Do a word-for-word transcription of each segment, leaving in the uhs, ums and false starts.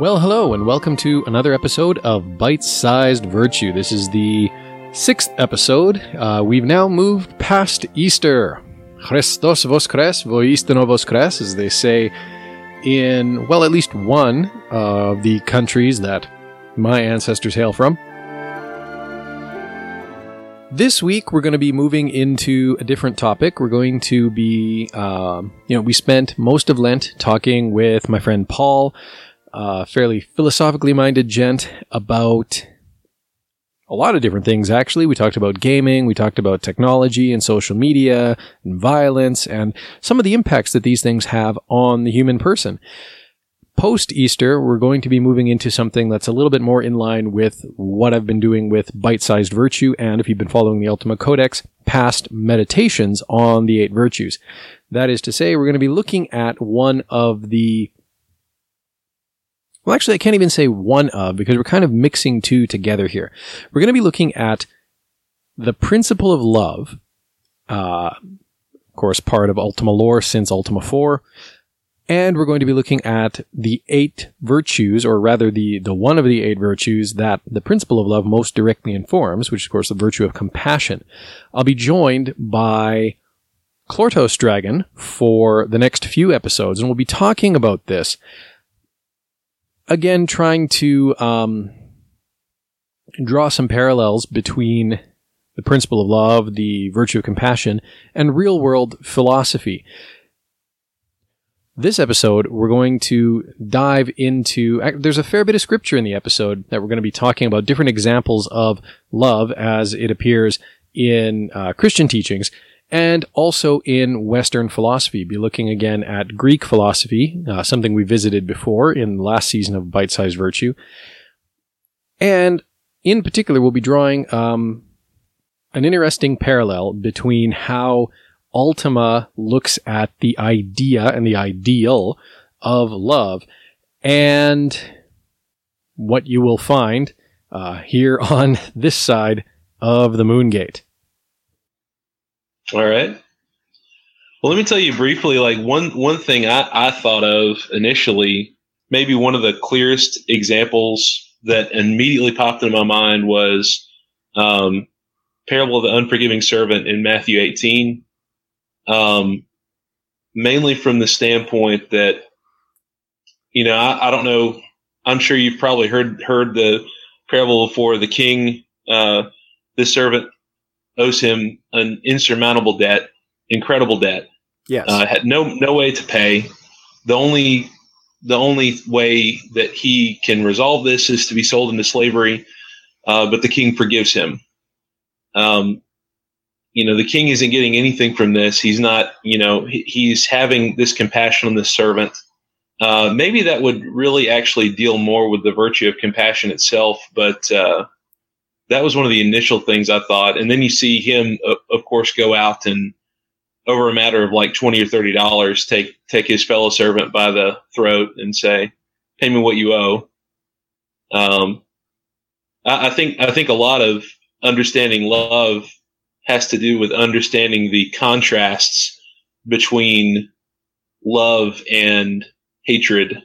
Well, hello, and welcome to another episode of Bite-Sized Virtue. This is the sixth episode. Uh, we've now moved past Easter. Christos vos kres, voisteno vos kres, as they say in, well, at least one of the countries that my ancestors hail from. This week, we're going to be moving into a different topic. We're going to be, um, you know, we spent most of Lent talking with my friend Paul, a fairly philosophically minded gent, about a lot of different things, actually. We talked about gaming, we talked about technology and social media and violence and some of the impacts that these things have on the human person. Post-Easter, we're going to be moving into something that's a little bit more in line with what I've been doing with Bite-Sized Virtue, and if you've been following the Ultima Codex, past meditations on the eight virtues. That is to say, we're going to be looking at one of the... Well, actually, I can't even say one of, because we're kind of mixing two together here. We're going to be looking at the principle of love, uh, of course, part of Ultima lore since Ultima four, and we're going to be looking at the eight virtues, or rather the, the one of the eight virtues that the principle of love most directly informs, which is, of course, the virtue of compassion. I'll be joined by Klortos Dragon for the next few episodes, and we'll be talking about this. Again, trying to um, draw some parallels between the principle of love, the virtue of compassion, and real-world philosophy. This episode, we're going to dive into... There's a fair bit of scripture in the episode that we're going to be talking about different examples of love as it appears in uh, Christian teachings and also in Western philosophy. Be looking again at Greek philosophy, uh, something we visited before in the last season of Bite-Sized Virtue. And in particular, we'll be drawing um, an interesting parallel between how Ultima looks at the idea and the ideal of love and what you will find uh, here on this side of the Moongate. All right. Well, let me tell you briefly, like one, one thing I, I thought of initially, maybe one of the clearest examples that immediately popped into my mind was um, Parable of the Unforgiving Servant in Matthew eighteen. Um, mainly from the standpoint that, you know, I, I don't know, I'm sure you've probably heard, heard the parable before. The king, uh, the servant owes him an insurmountable debt, incredible debt. Yes. Uh, had no, no way to pay. The only, the only way that he can resolve this is to be sold into slavery. Uh, but the king forgives him. Um, You know, the king isn't getting anything from this. He's not, you know, he, he's having this compassion on this servant. Uh, maybe that would really actually deal more with the virtue of compassion itself. But uh, that was one of the initial things I thought. And then you see him, uh, of course, go out and over a matter of like twenty dollars or thirty dollars, take, take his fellow servant by the throat and say, pay me what you owe. Um, I, I think, I think a lot of understanding love has to do with understanding the contrasts between love and hatred.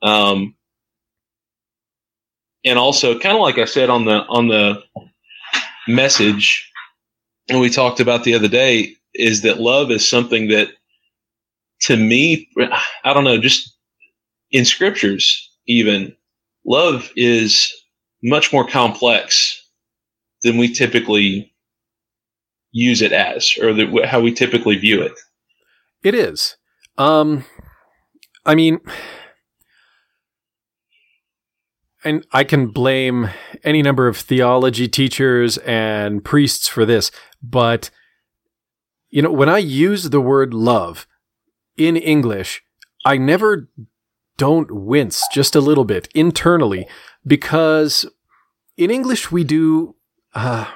Um, and also kind of like I said on the, on the message and we talked about the other day, is that love is something that to me, I don't know, just in scriptures, even love is much more complex than we typically use it as, or the, how we typically view it. It is. Um, I mean, and I can blame any number of theology teachers and priests for this, but, you know, when I use the word love in English, I never don't wince just a little bit internally, because in English we do... Uh,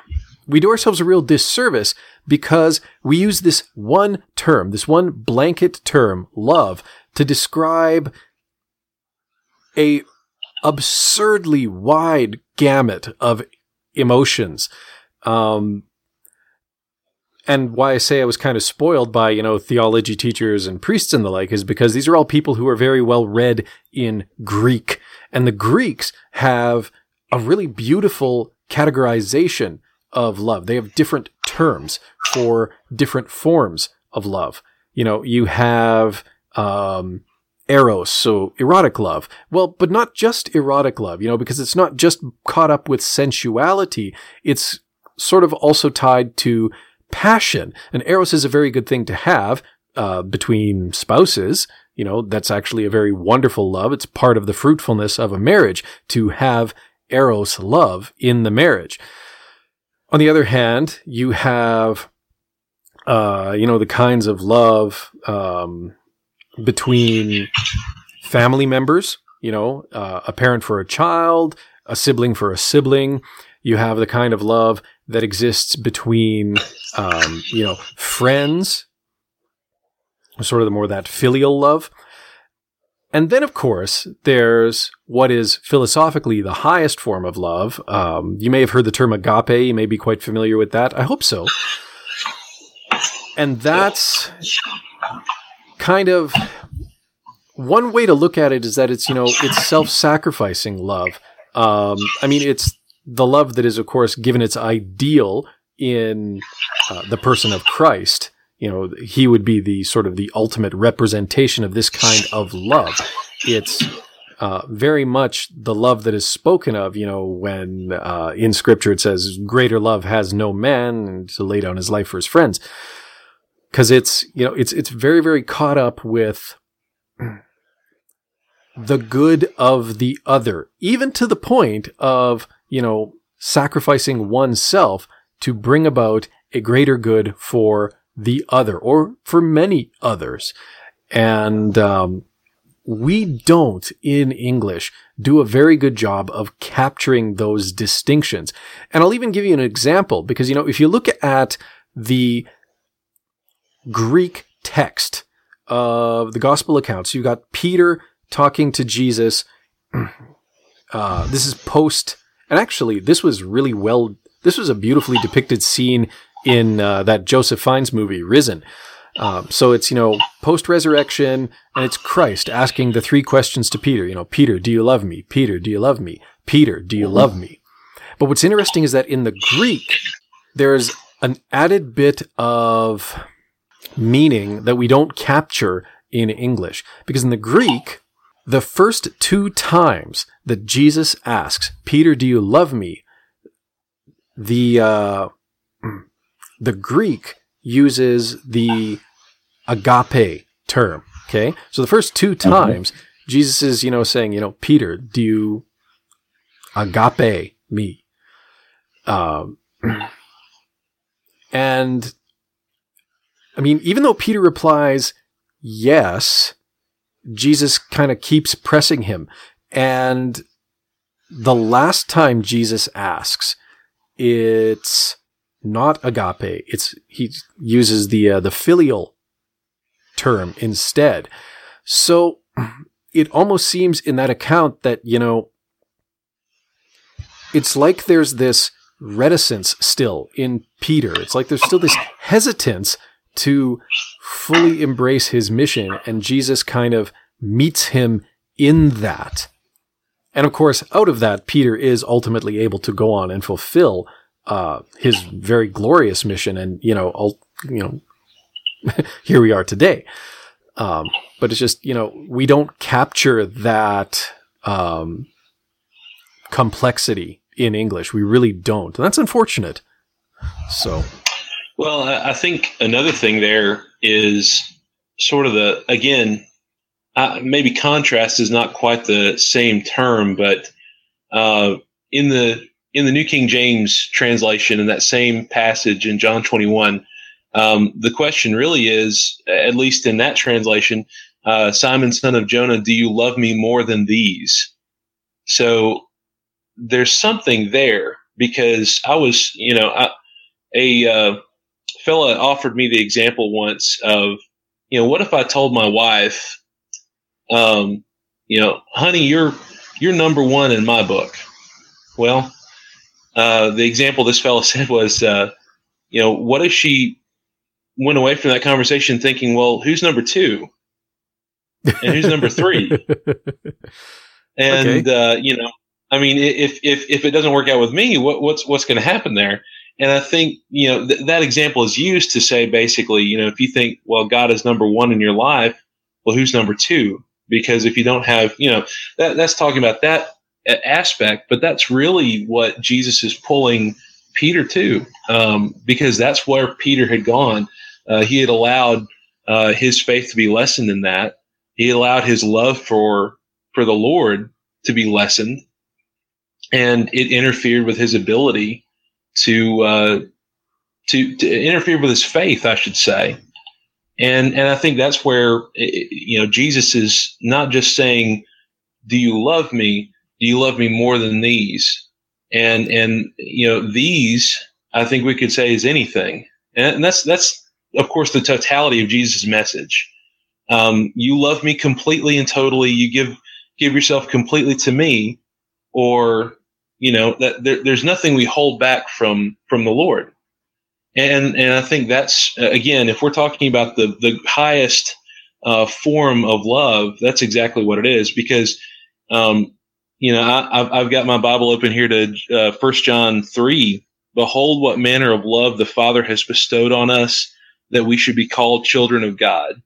We do ourselves a real disservice because we use this one term, this one blanket term, love, to describe a absurdly wide gamut of emotions. Um, and why I say I was kind of spoiled by, you know, theology teachers and priests and the like is because these are all people who are very well read in Greek And the Greeks have a really beautiful categorization of love. They have different terms for different forms of love. You know, you have um, eros, so erotic love. Well, but not just erotic love, you know, because it's not just caught up with sensuality. It's sort of also tied to passion. And eros is a very good thing to have uh, between spouses. You know, that's actually a very wonderful love. It's part of the fruitfulness of a marriage to have eros love in the marriage. On the other hand, you have, uh, you know, the kinds of love um, between family members, you know, uh, a parent for a child, a sibling for a sibling. You have the kind of love that exists between, um, you know, friends, sort of the more that filial love. And then, of course, there's what is philosophically the highest form of love. Um, you may have heard the term agape. You may be quite familiar with that. I hope so. And that's kind of one way to look at it, is that it's, you know, it's self-sacrificing love. Um, I mean, it's the love that is, of course, given its ideal in uh, the person of Christ. You know, he would be the sort of the ultimate representation of this kind of love. It's uh, very much the love that is spoken of, you know, when uh, in Scripture it says, greater love has no man, and to lay down his life for his friends. Because it's, you know, it's it's very, very caught up with the good of the other, even to the point of, you know, sacrificing oneself to bring about a greater good for the other, or for many others. And um, we don't, in English, do a very good job of capturing those distinctions. And I'll even give you an example, because, you know, if you look at the Greek text of the gospel accounts, you've got Peter talking to Jesus. Uh, this is post, and actually this was really well, this was a beautifully depicted scene in uh, that Joseph Fiennes movie, Risen. Um, so it's, you know, post-resurrection, and it's Christ asking the three questions to Peter. You know, Peter, do you love me? Peter, do you love me? Peter, do you love me? But what's interesting is that in the Greek, there's an added bit of meaning that we don't capture in English. Because in the Greek, the first two times that Jesus asks, Peter, do you love me? The, uh, The Greek uses the agape term, okay? So the first two times, mm-hmm. Jesus is, you know, saying, you know, Peter, do you agape me? Um, and, I mean, even though Peter replies yes, Jesus kind of keeps pressing him. And the last time Jesus asks, it's not agape. It's he uses the uh, the filial term instead. So it almost seems in that account that, you know, it's like there's this reticence still in Peter. It's like there's still this hesitance to fully embrace his mission, and Jesus kind of meets him in that. And of course, out of that, Peter is ultimately able to go on and fulfill Uh, his very glorious mission, and you know, all, you know, here we are today. Um, but it's just, you know, we don't capture that um, complexity in English. We really don't, and that's unfortunate. So, well, I think another thing there is sort of the again, uh, maybe contrast is not quite the same term, but uh, in the In the New King James translation, in that same passage in John twenty-one, um, the question really is, at least in that translation, uh, Simon son of Jonah, do you love me more than these? So there's something there, because I was, you know, I, a uh, fella offered me the example once of, you know, what if I told my wife, um, you know, honey, you're you're number one in my book. Well, Uh, the example this fellow said was, uh, you know, what if she went away from that conversation thinking, well, who's number two? And who's number three? And, okay. uh, you know, I mean, if, if, if it doesn't work out with me, what, what's, what's going to happen there? And I think, you know, th- that example is used to say, basically, you know, if you think, well, God is number one in your life, well, who's number two? Because if you don't have, you know, that, that's talking about that aspect, but that's really what Jesus is pulling Peter to, um, because that's where Peter had gone. Uh, he had allowed uh, his faith to be lessened in that. He allowed his love for for the Lord to be lessened, and it interfered with his ability to uh, to, to interfere with his faith, I should say. And and I think that's where it, you know Jesus is not just saying, "Do you love me? Do you love me more than these?" And and you know these, I think we could say, is anything. And that's that's of course the totality of Jesus' message. Um, you love me completely and totally. You give give yourself completely to me, or you know that there, there's nothing we hold back from from the Lord. And and I think that's, again, if we're talking about the, the highest uh, form of love, that's exactly what it is. Because, um, you know, I, I've, I've got my Bible open here to uh, First John three. Behold, what manner of love the Father has bestowed on us, that we should be called children of God.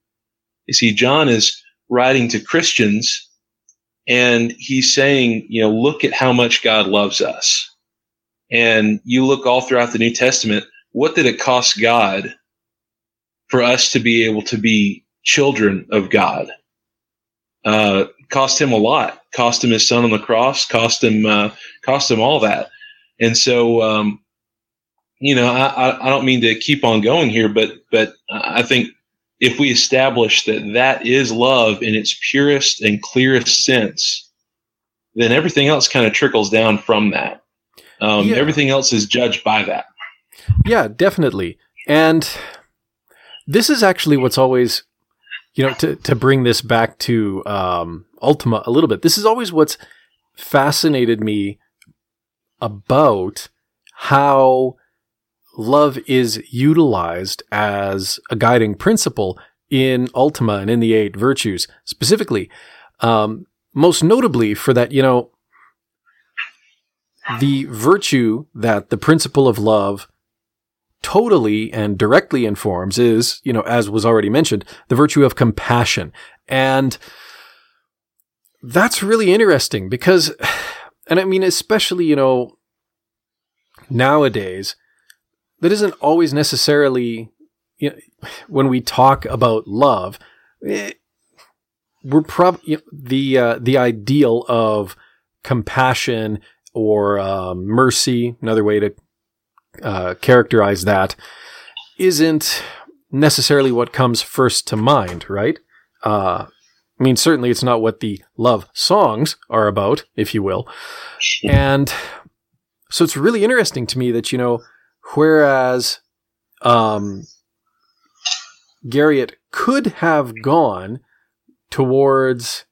You see, John is writing to Christians, and he's saying, you know, look at how much God loves us. And you look all throughout the New Testament. What did it cost God for us to be able to be children of God? Uh, cost him a lot. Cost him his son on the cross. Cost him, uh, cost him all that. And so, um, you know, I, I don't mean to keep on going here, but but I think if we establish that that is love in its purest and clearest sense, then everything else kind of trickles down from that. Um, yeah. Everything else is judged by that. Yeah, definitely. And this is actually what's always, you know, to, to bring this back to um, Ultima a little bit, this is always what's fascinated me about how love is utilized as a guiding principle in Ultima and in the eight virtues specifically. Um, most notably for that, you know, the virtue that the principle of love totally and directly informs is, you know, as was already mentioned, the virtue of compassion. And that's really interesting because, and I mean, especially, you know, nowadays, that isn't always necessarily, you know, when we talk about love, it, we're probably, you know, the, uh, the ideal of compassion or uh, mercy, another way to Uh, characterize that, isn't necessarily what comes first to mind, right? Uh, I mean, certainly it's not what the love songs are about, if you will. And so it's really interesting to me that, you know, whereas um, Garriott could have gone towards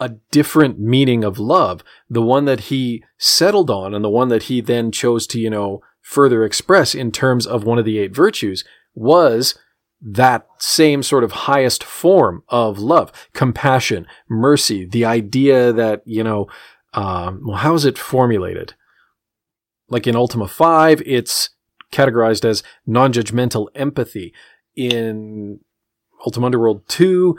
a different meaning of love, the one that he settled on and the one that he then chose to, you know, further express in terms of one of the eight virtues, was that same sort of highest form of love, compassion, mercy, the idea that, you know, um, well, how is it formulated? Like in Ultima five, it's categorized as non-judgmental empathy. In Ultima Underworld two,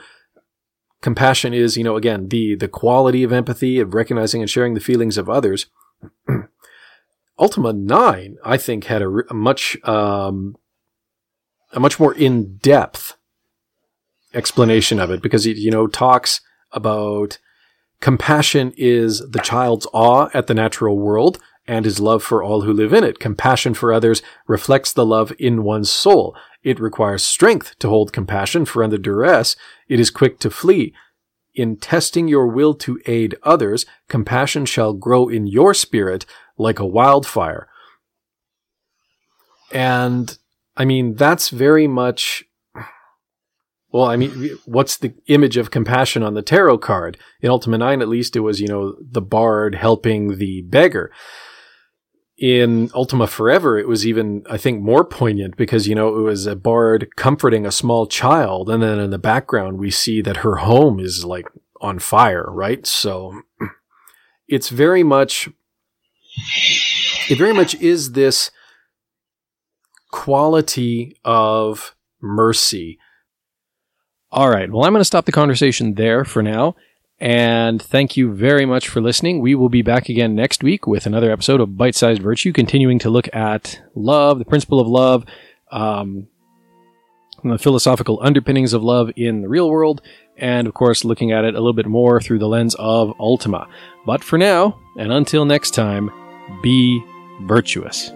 compassion is, you know, again, the, the quality of empathy, of recognizing and sharing the feelings of others. Ultima nine, I think, had a, a much um, a much more in-depth explanation of it because it, you know, talks about compassion is the child's awe at the natural world and his love for all who live in it. Compassion for others reflects the love in one's soul. It requires strength to hold compassion, for under duress it is quick to flee. In testing your will to aid others, compassion shall grow in your spirit like a wildfire. And, I mean, that's very much... Well, I mean, what's the image of compassion on the tarot card? In Ultima nine, at least, it was, you know, the bard helping the beggar. in Ultima Forever, it was even, I think, more poignant because, you know, it was a bard comforting a small child. And then in the background, we see that her home is like on fire, right? So it's very much, it very much is this quality of mercy. All right. Well, I'm going to stop the conversation there for now. And thank you very much for listening. We will be back again next week with another episode of Bite-Sized Virtue, continuing to look at love, the principle of love, um, the philosophical underpinnings of love in the real world, and of course, looking at it a little bit more through the lens of Ultima. But for now, and until next time, be virtuous.